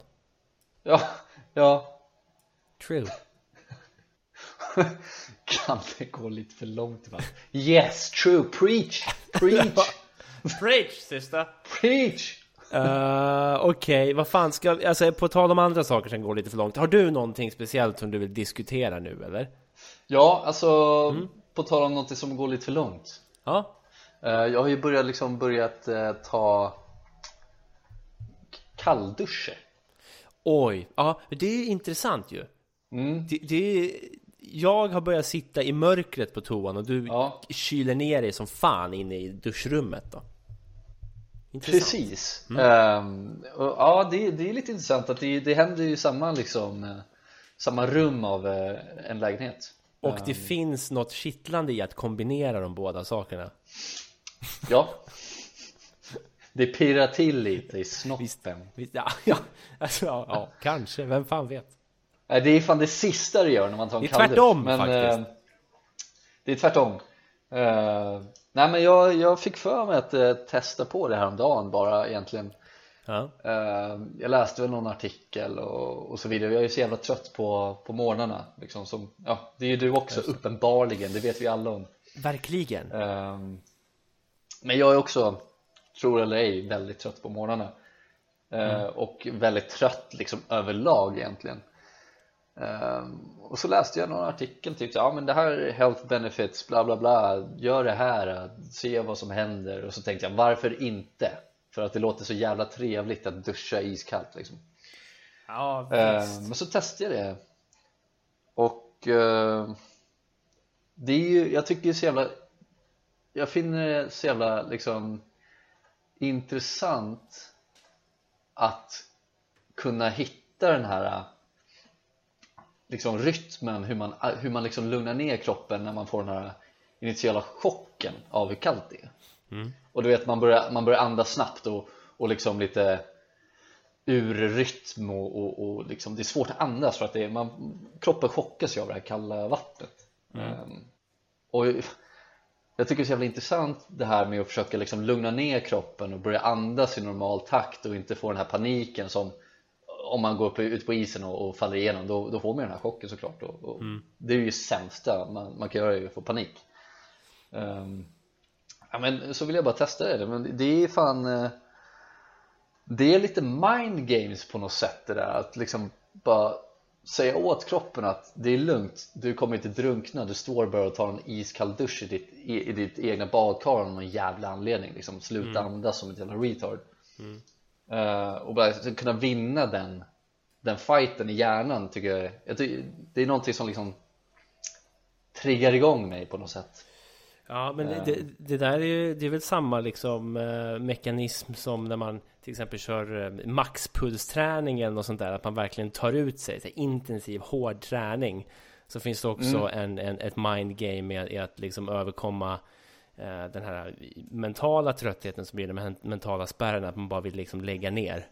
Ja. True. Kan det gå lite för långt ibland? Yes, true. Preach. Preach, sista. Preach. Okej, vad fan ska jag säga på tal om andra saker som går lite för långt? Har du någonting speciellt som du vill diskutera nu, eller? Ja, alltså på tal om något som går lite för långt. Ja. Jag har ju börjat ta kallduscher. Oj, ja, det är intressant ju. Jag har börjat sitta i mörkret på toan och du kyler ner dig som fan inne i duschrummet då. Intressant. Precis. Det är lite intressant att det händer ju samma rum av en lägenhet. Och det finns något kittlande i att kombinera de båda sakerna. Ja. Det pirrar till lite i snoppen. Ja, kanske. Vem fan vet? Det är fan det sista du gör när man tar en kalldusch. Det är tvärtom. Nej, men jag fick för mig att testa på det här om dagen bara egentligen. Ja. Jag läste väl någon artikel och så vidare. Jag är ju så jävla trött på morgnarna liksom, som, det är ju du också uppenbarligen. Det vet vi alla om. Verkligen. Men jag är också, tror eller ej, väldigt trött på morgnarna. Och väldigt trött liksom överlag egentligen. Och så läste jag någon artikel typ men det här är health benefits, bla bla bla, gör det här, se vad som händer. Och så tänkte jag, varför inte? För att det låter så jävla trevligt att duscha iskallt liksom. Ja, visst. Men så testade jag det. Och det är ju, jag tycker så jävla, jag finner det så jävla liksom intressant att kunna hitta den här liksom rytmen, hur man liksom lugnar ner kroppen när man får den här initiala chocken av hur kallt det är. Och du vet, man börjar andas snabbt och liksom lite ur rytm och liksom, det är svårt att andas för att kroppen chockas av det här kalla vattnet. Och jag tycker det är så jävla intressant det här med att försöka liksom lugna ner kroppen och börja andas i normal takt och inte få den här paniken som om man går ut på isen och faller igenom, då får man den här chocken såklart. Och det är ju sämsta man kan göra, ju få panik. Men så vill jag bara testa det. Men det är fan, det är lite mind games på något sätt det där, att liksom bara säga åt kroppen att det är lugnt, du kommer inte drunkna, du står bara och tar en iskall dusch i ditt egna badkar av någon jävla anledning liksom, sluta andas som ett jävla retard. Och bara kunna vinna den fighten i hjärnan, tycker jag. Det är någonting som liksom triggar igång mig på något sätt. Ja, men det där är väl samma liksom mekanism som när man till exempel kör maxpulsträningen och sånt där, att man verkligen tar ut sig, så intensiv hård träning. Så finns det också ett mind game i att liksom överkomma den här mentala tröttheten som blir den mentala spärren, att man bara vill liksom lägga ner.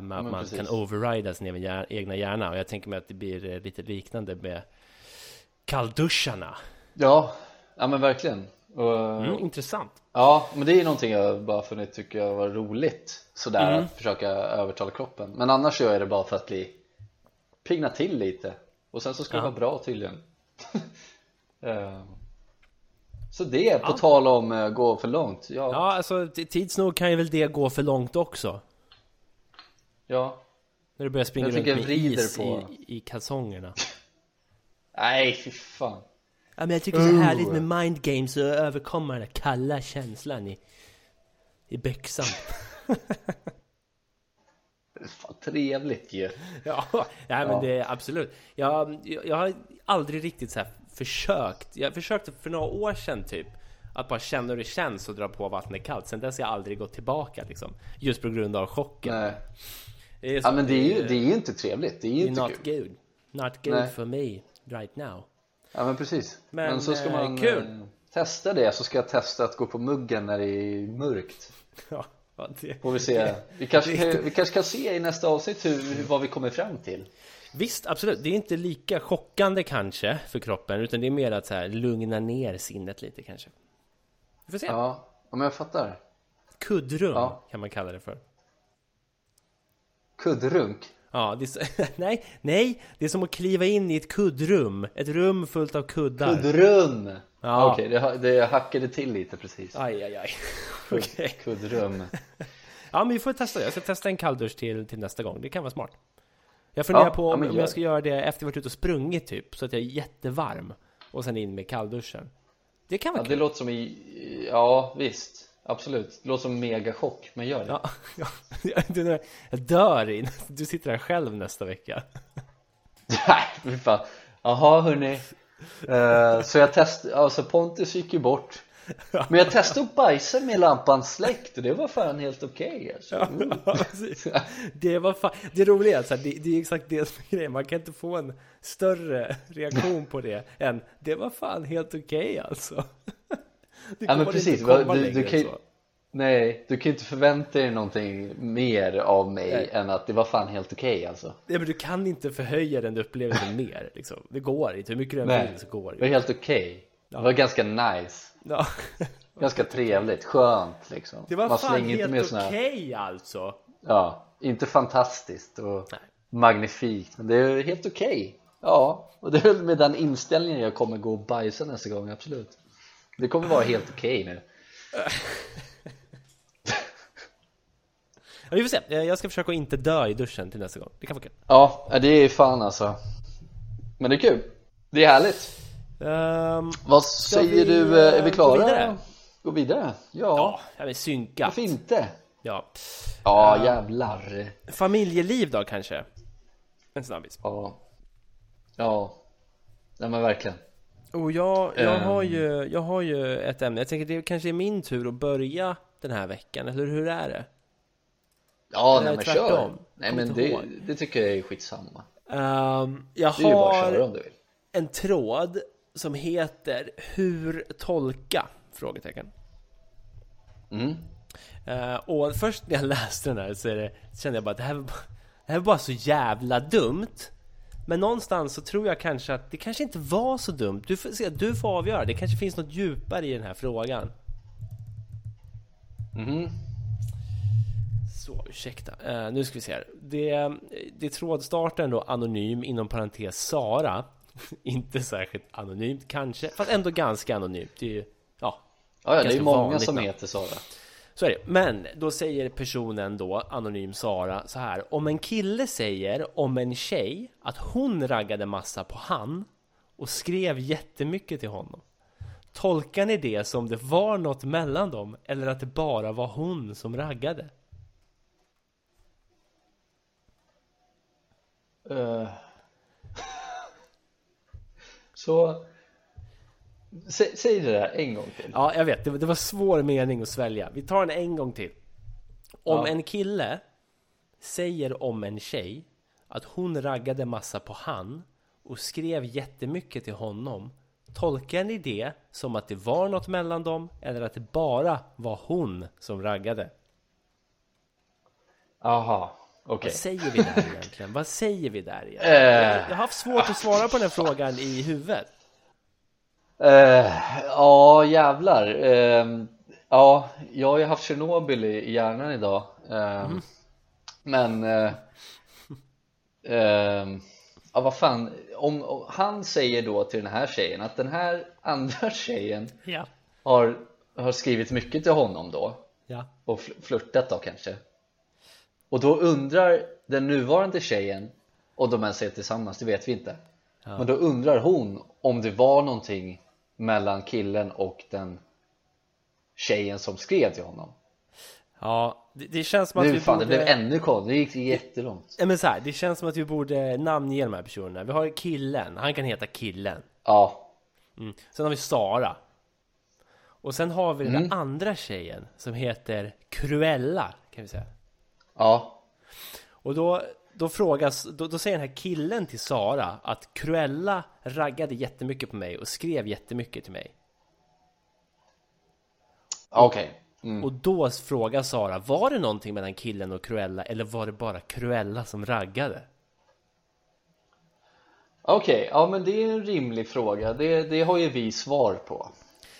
Man precis. Kan overrida sin egna hjärna, och jag tänker mig att det blir lite liknande med kallduscharna. Ja, men verkligen. Intressant. Ja, men det är ju någonting jag bara funnit, tycker jag var roligt sådär, att försöka övertala kroppen. Men annars gör jag det bara för att bli pigna till lite. Och sen så ska det vara bra tydligen. Så det är på tal om gå för långt. Ja, alltså tids nog kan ju väl det gå för långt också. Ja. När du börjar springa runt med is på. I kalsongerna. Nej, fy fan. Ja, men jag tycker det är så härligt med mind games och överkomma den kalla känslan i bäxan. Fan, trevligt ju. Ja, men det är absolut. Jag har aldrig riktigt så här försökt. Jag försökte för några år sedan typ att bara känna hur det känns och dra på vattnet kallt. Sen dess har jag aldrig gått tillbaka liksom, just på grund av chocken. Nej. Det är så, men det är ju inte trevligt. Det är ju inte kul. Not good for me right now. Ja, men precis. Men så ska man testa det. Så ska jag testa att gå på muggen när det är mörkt. Ja. Det, och vi kanske kan se i nästa avsnitt vad vi kommer fram till. Visst, absolut. Det är inte lika chockande kanske för kroppen, utan det är mer att så här, lugna ner sinnet lite kanske. Vi får se. Ja, men jag fattar. Kuddrum kan man kalla det för. Kuddrunk? Ja, det är så, nej, det är som att kliva in i ett kuddrum. Ett rum fullt av kuddar. Kuddrum! Ja. Okej, det hackade till lite precis. Aj. Okej. Kuddrum. Ja, men vi får testa det. Jag ska testa en kalldusch till nästa gång. Det kan vara smart. Jag funderar på om jag ska göra det efter varit ute och sprungit typ. Så att jag är jättevarm. Och sen in med kallduschen. Det kan vara kul. Det låter som ja, visst. Absolut. Det låter som mega chock, men gör det. Ja. Jag dör in. Du sitter här själv nästa vecka. Nej, fan. Jaha, hörni. Så jag testade, alltså Pontus gick ju bort. Men jag testade att bajsa med lampan släckt och det var fan helt okej. Alltså. Det var fan, det roliga alltså, det är exakt det som är grejen. Man kan inte få en större reaktion på det än det var fan helt okej alltså. Ja, men precis. Du kan inte förvänta dig någonting mer av mig än att det var fan helt okej alltså. Ja, men du kan inte förhöja den upplevelsen mer liksom. Det går inte. Hur mycket du än vill så går det. Det var helt okej. Ja. Det var ganska nice. Ja. Ganska trevligt, skönt liksom. Det var fan helt okej alltså. Ja, inte fantastiskt och magnifikt, men det är helt okej. Ja, och det är med den inställningen jag kommer gå och bajsa nästa gång, absolut. Det kommer vara helt okej nu. Ja, vi får se. Jag ska försöka inte dö i duschen till nästa gång. Det kan vara kul. Ja, det är fan alltså. Men det är kul. Det är härligt. Vad säger du? Är vi klara? Gå vidare? Ja. Ja, men synkat. Varför inte? Ja, jävlar. Familjeliv då kanske? En snabbis. Ja. Ja, men verkligen. Och jag har ju ett ämne. Jag tänker det kanske är min tur att börja den här veckan. Eller hur är det? Ja, nej, men kör. Nej, men det tycker jag är skitsamma. Jag har om du vill. En tråd som heter hur tolka? Frågetecken. Och först när jag läste den här så kände jag bara att det här var bara så jävla dumt. Men någonstans så tror jag kanske att det kanske inte var så dumt. Du får avgöra. Det kanske finns något djupare i den här frågan. Så, ursäkta. Nu ska vi se här. Det är trådstarten då, anonym inom parentes Sara. Inte särskilt anonymt kanske. Fast ändå ganska anonymt. Det är ju, det är många som heter Sara. Så är det. Men då säger personen då, anonym Sara, så här: om en kille säger om en tjej att hon raggade massa på han och skrev jättemycket till honom, tolkar ni det som det var något mellan dem eller att det bara var hon som raggade? Så säg det där en gång till. Ja, jag vet, det var svår mening att svälja. Vi tar den en gång till. Om en kille säger om en tjej att hon raggade massa på han och skrev jättemycket till honom, tolkar ni det som att det var något mellan dem eller att det bara var hon som raggade? Aha. Okay. Vad säger vi där egentligen? Jag har haft svårt att svara på den frågan i huvudet. Ja, jävlar. Ja, jag har ju haft Tjernobyl i hjärnan idag. Men Ja, vad fan, om han säger då till den här tjejen att den här andra tjejen har skrivit mycket till honom då och flirtat då kanske. Och då undrar den nuvarande tjejen, och de ens är tillsammans, det vet vi inte. Ja. Men då undrar hon om det var någonting mellan killen och den tjejen som skrev till honom. Ja, det känns som att nu, vi fan, borde... det blev ännu konstigt, det gick jättelångt. Men så här, det känns som att vi borde namnge de här personerna. Vi har killen, han kan heta killen. Ja. Mm. Sen har vi Sara. Och sen har vi den andra tjejen som heter Cruella, kan vi säga. Ja. Och då frågas, då säger den här killen till Sara att Cruella raggade jättemycket på mig och skrev jättemycket till mig. Okej. Okay. Mm. Och då frågar Sara, var det någonting mellan killen och Cruella, eller var det bara Cruella som raggade? Okej, ja, men det är en rimlig fråga. Det har ju vi svar på.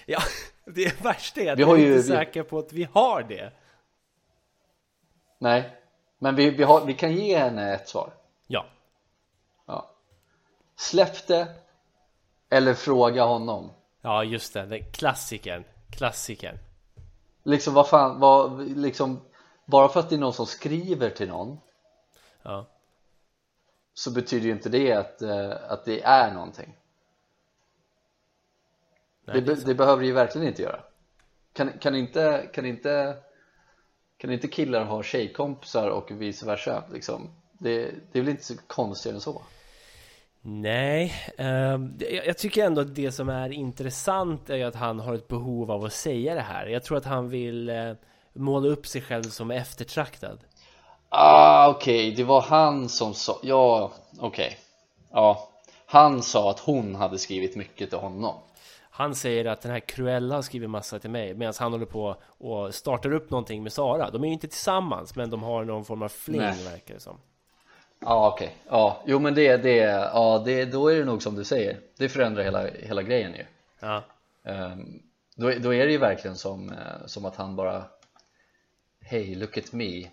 Ja, det är värst det. Vi är inte säkra på att vi har det. Nej, men vi kan ge henne ett svar. Ja. Släpp det eller fråga honom. Ja, just det, klassikern. Liksom vad fan, liksom, bara för att det är någon som skriver till någon, så betyder ju inte det att det är någonting. Nej, det behöver ju verkligen inte göra. Kan inte killar ha tjejkompisar och vice versa liksom? Det är väl inte så konstigt än så. Nej, jag tycker ändå att det som är intressant är att han har ett behov av att säga det här. Jag tror att han vill måla upp sig själv som eftertraktad. Ah, okej. Det var han som sa... Ja, okej. Ja, han sa att hon hade skrivit mycket till honom. Han säger att den här Cruella har skrivit massa till mig, medan han håller på och startar upp någonting med Sara. De är ju inte tillsammans, men de har någon form av fling, verkar det som. Ja, okej. Ja, jo, men då är det nog som du säger. Det förändrar hela grejen ju. Ja. Då är det ju verkligen som att han bara, hey, look at me.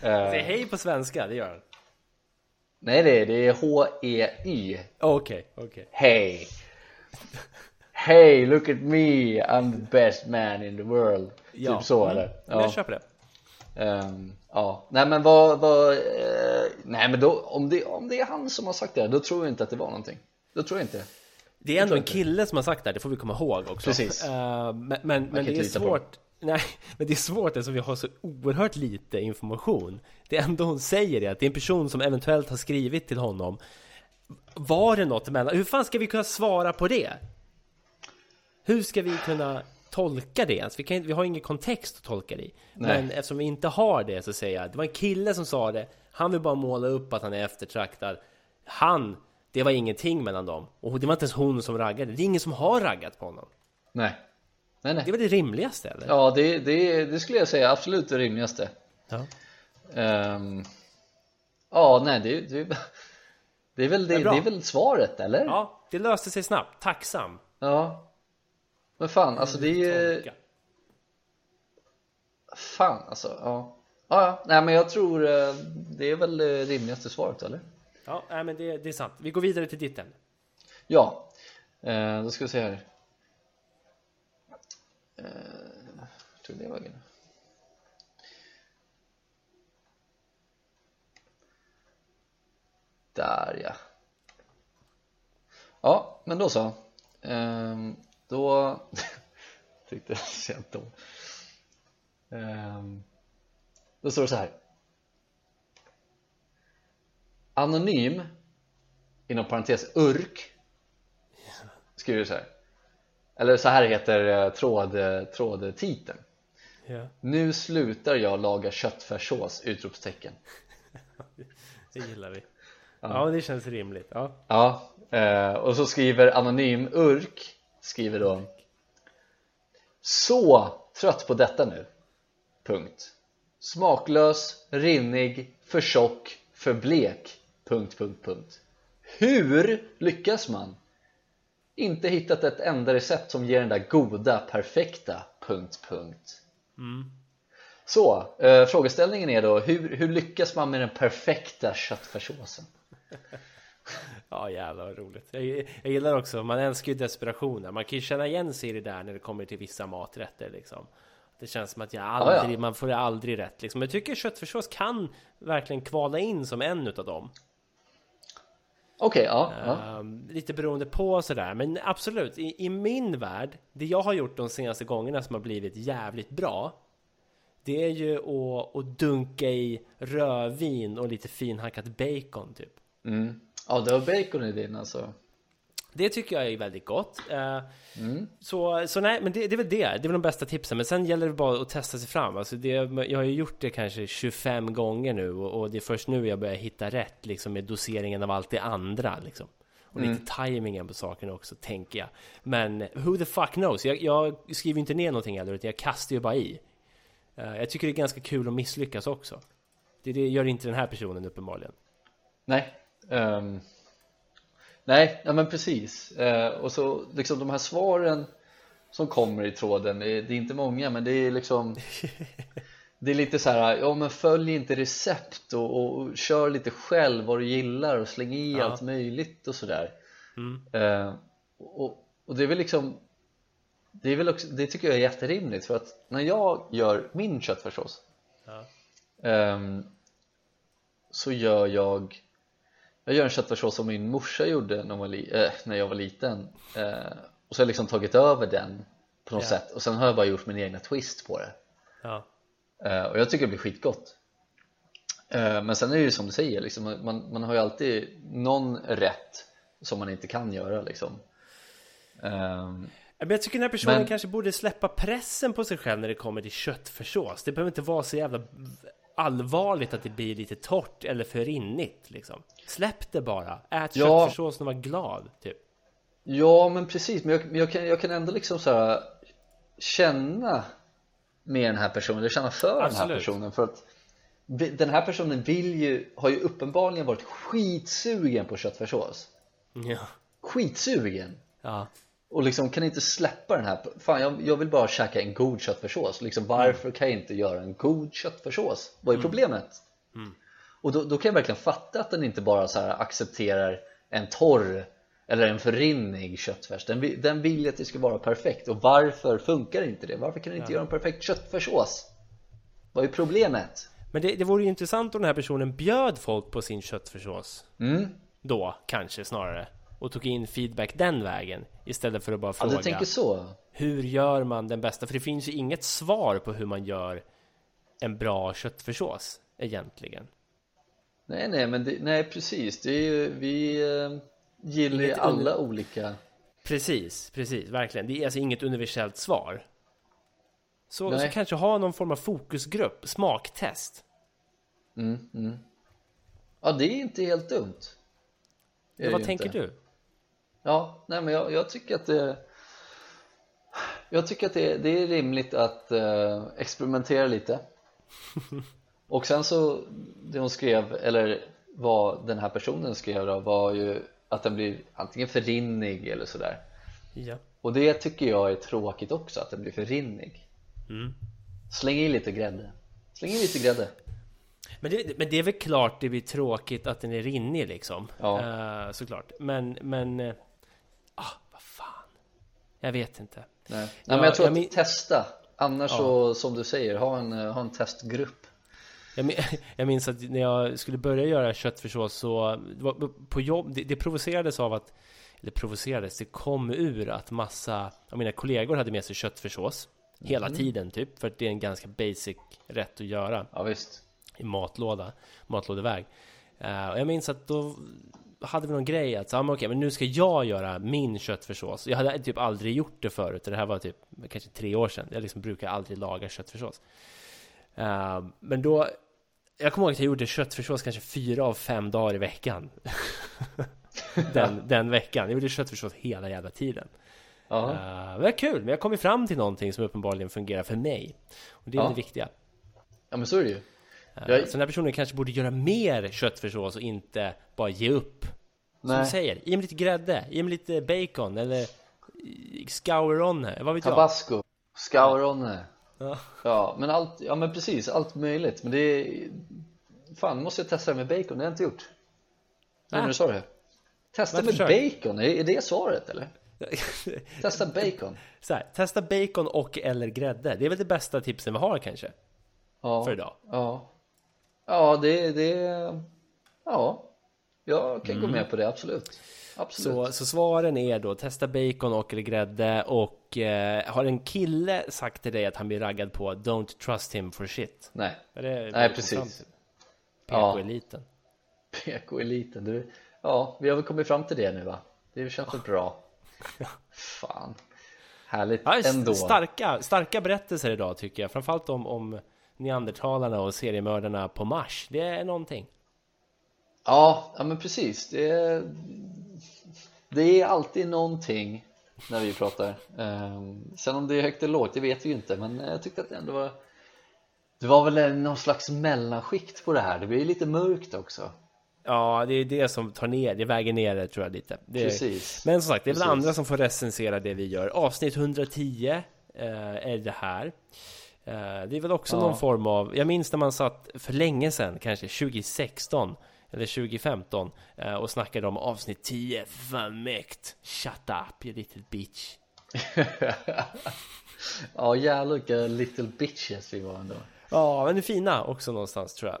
Säg hej på svenska, det gör han. Nej, det är H-E-I. Okej. Hey. Hey, look at me. I'm the best man in the world. Ja. Typ så, eller? Ja. Jag köper det. Nej men då, om det är han som har sagt det, då tror jag inte att det var någonting. Då tror jag inte. Det är ändå en kille som har sagt det, det får vi komma ihåg också. Precis. Men det är svårt. Nej, men det är svårt eftersom vi har så oerhört lite information. Det enda hon säger är att det är en person som eventuellt har skrivit till honom. Var det något mellan? Hur fan ska vi kunna svara på det? Hur ska vi kunna tolka det ens? Vi har ingen kontext att tolka det i. Men eftersom vi inte har det, så säger jag att det var en kille som sa det. Han vill bara måla upp att han är eftertraktad. Det var ingenting mellan dem. Och det var inte ens hon som raggade. Det är ingen som har raggat på honom. Nej. Det var det rimligaste, eller? Ja, det skulle jag säga. Absolut det rimligaste. Ja. Det är väl svaret, eller? Ja, det löste sig snabbt. Tacksam. Ja. Men fan, alltså det är ju... Fan, alltså, ja. Ja. Nej, men jag tror det är väl det rimligaste svaret, eller? Ja, nej, men det är sant. Vi går vidare till ditt ämne. Ja, då ska vi se här. Jag tror det var grejen. Där, ja. Ja, men då så. Då tyckte jag sent om. Då står det så här. Anonym inom parentes urk skriver så här. Eller så här heter trådtiteln. Yeah. Nu slutar jag laga köttfärssås! Utropstecken. Det gillar vi. Ja, det känns rimligt. Ja, och så skriver anonym urk. Skriver då: så trött på detta nu. Punkt. Smaklös, rinnig, för tjock, för blek. .. Hur lyckas man? Inte hittat ett enda recept som ger den där goda, perfekta. . Så, frågeställningen är då, hur lyckas man med den perfekta köttfärssåsen? Ja, jävlar vad roligt. Jag gillar också, man älskar ju desperationen. Man kan ju känna igen sig i det där när det kommer till vissa maträtter liksom. Det känns som att man får det aldrig rätt liksom. Jag tycker köttfärssås kan verkligen kvala in som en utav dem. Okej, lite beroende på sådär. Men absolut, i min värld, det jag har gjort de senaste gångerna som har blivit jävligt bra, det är ju att dunka i rödvin och lite finhackat bacon typ. Mm. Ja, det var bacon i din alltså. Det tycker jag är väldigt gott. Så nej, men det är väl det. Det är väl de bästa tipsen. Men sen gäller det bara att testa sig fram. Alltså jag har ju gjort det kanske 25 gånger nu. Och det är först nu jag börjar hitta rätt liksom, med doseringen av allt det andra liksom. Och lite tajmingen på sakerna också, tänker jag. Men who the fuck knows. Jag skriver inte ner någonting heller, utan jag kastar ju bara i. Jag tycker det är ganska kul att misslyckas också. Det gör inte den här personen uppenbarligen. Nej. Nej, ja, men precis. Och så liksom de här svaren som kommer i tråden, det är inte många, men det är liksom det är lite så här, ja men följ inte recept och kör lite själv vad du gillar och släng i allt möjligt och sådär. Och det är väl liksom, det är väl också, det tycker jag är jätterimligt, för att när jag gör min köttfärssås så gör jag gör en köttfärssås som min morsa gjorde när jag var liten, och så har jag liksom tagit över den på något sätt, och sen har jag bara gjort min egna twist på det. Och jag tycker det blir skitgott. Men sen är det ju som du säger liksom, man har ju alltid någon rätt som man inte kan göra liksom. Men jag tycker den här personen kanske borde släppa pressen på sig själv när det kommer till köttfärssås. Det behöver inte vara så jävla allvarligt att det blir lite torrt eller för rinnigt liksom. Släpp det bara. Ät köttfärssås när man är glad typ. Ja, men precis. Men jag kan ändå liksom så här, känna med den här personen, eller känna för den här personen, för att den här personen har ju uppenbarligen varit skitsugen på köttfärssås. Ja. Skitsugen. Ja. Och liksom kan inte släppa den här. Fan, jag vill bara käka en god köttfärssås. Liksom, varför kan jag inte göra en god köttfärssås? Vad är problemet? Och då kan jag verkligen fatta att den inte bara så här accepterar en torr eller en förrinnig köttfärs. Den vill att det ska vara perfekt. Och varför funkar inte det? Varför kan du inte göra en perfekt köttfärssås? Vad är problemet? Men det vore ju intressant om den här personen bjöd folk på sin köttfärssås. Då kanske snarare. Och tog in feedback den vägen, istället för att bara fråga, tänker så. Hur gör man den bästa? För det finns ju inget svar på hur man gör en bra köttfärssås egentligen. Nej, men precis. Det är ju, vi gillar ju alla olika. Precis, verkligen. Det är alltså inget universellt svar. Så kanske ha någon form av fokusgrupp, smaktest. Ja, det är inte helt dumt. Men vad tänker du? Ja, nej, men jag tycker att det är rimligt att experimentera lite. Och sen så det hon skrev, eller vad den här personen skrev då, var ju att den blir antingen för rinnig eller sådär. Ja. Och det tycker jag är tråkigt också, att den blir för rinnig. Släng i lite grädde. Men det är väl klart det blir tråkigt att den är rinnig liksom. Såklart. Men vad fan. Jag vet inte. Nej, men jag tror att testa. Annars så, som du säger, ha en testgrupp. Jag minns att när jag skulle börja göra köttfärssås så på jobb, det provocerades av att, eller provocerades, det kom ur att massa av mina kollegor hade med sig köttfärssås hela tiden typ, för att det är en ganska basic rätt att göra. Ja, visst. I matlådeväg. Och jag minns att då hade vi någon grej att men nu ska jag göra min köttfärssås. Jag hade typ aldrig gjort det förut. Det här var typ kanske 3 år sedan. Jag liksom brukar aldrig laga köttfärssås. Men då, jag kommer ihåg att jag gjorde köttfärssås kanske 4 av 5 dagar i veckan. den veckan. Jag gjorde köttfärssås hela jävla tiden. Det var kul, men jag kom fram till någonting som uppenbarligen fungerar för mig. Och det är det viktiga. Ja, men så är det ju. Så den här personen kanske borde göra mer köttfärssås och inte bara ge upp. Som du säger, ge mig lite grädde, ge mig lite bacon eller scourone, vad vet jag? Tabasco, scourone. Ja. Ja, men allt, ja men precis, allt möjligt. Men det är, fan, måste jag testa med bacon, det har jag inte gjort. Nej, nu sa du det. Testa med bacon, är det svaret eller? Testa bacon. Så här, testa bacon och eller grädde. Det är väl det bästa tipsen vi har kanske. Ja. För idag. Ja. Ja, det ja. Jag kan gå med på det, absolut. Absolut. Så svaren är då testa bacon och eller grädde. Och har en kille sagt till dig att han blir raggad på don't trust him for shit? Nej. Nej, precis. PK-eliten. PK-eliten, du. Ja, vi har väl kommit fram till det nu va? Det känns väl bra. Fan. Härligt ändå. Starka berättelser idag tycker jag. Framförallt om neandertalarna och seriemördarna på Mars. Det är någonting. Ja, men precis. Det är alltid någonting när vi pratar. Sen om det är högt eller lågt, det vet vi ju inte. Men jag tyckte att det ändå var... Det var väl någon slags mellanskikt på det här. Det blir lite mörkt också. Ja, det är det som tar ner. Det väger ner det tror jag lite. Precis. Men som sagt, det är väl andra som får recensera det vi gör. Avsnitt 110 är det här. Det är väl också någon form av... Jag minns när man satt för länge sedan, kanske 2016 eller 2015, och snackade om avsnitt 10. Fan mäkt. Shut up, you little bitch. Ja, jävla little bitches vi var ändå. Ja, men det är fina också någonstans tror jag.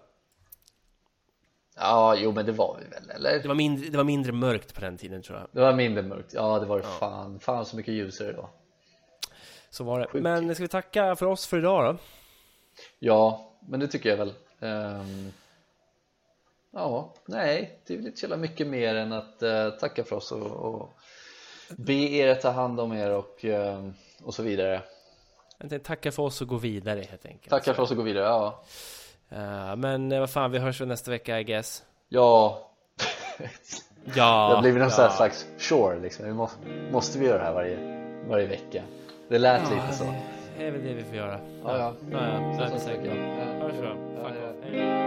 Ja, jo men det var vi väl, eller? Det var mindre mörkt på den tiden tror jag. Det var mindre mörkt, ja det var det fan så mycket ljusare då. Så var det. Sjuk. Men ska vi tacka för oss för idag då? Ja, men det tycker jag väl. Ja, nej, det är väl inte så mycket mer än att tacka för oss och be er att ta hand om er och så vidare. Tacka för oss och gå vidare helt enkelt. Tacka för oss och gå vidare, ja. Men vad fan, vi hörs väl nästa vecka I guess. Ja. Ja. Det blir väl någon sån här slags sure liksom. Vi måste vi göra det här varje vecka. Det lät lite så. Det är väl det vi får göra. Ja. Ja. Så är det säkert. Hörs då. Fuck off.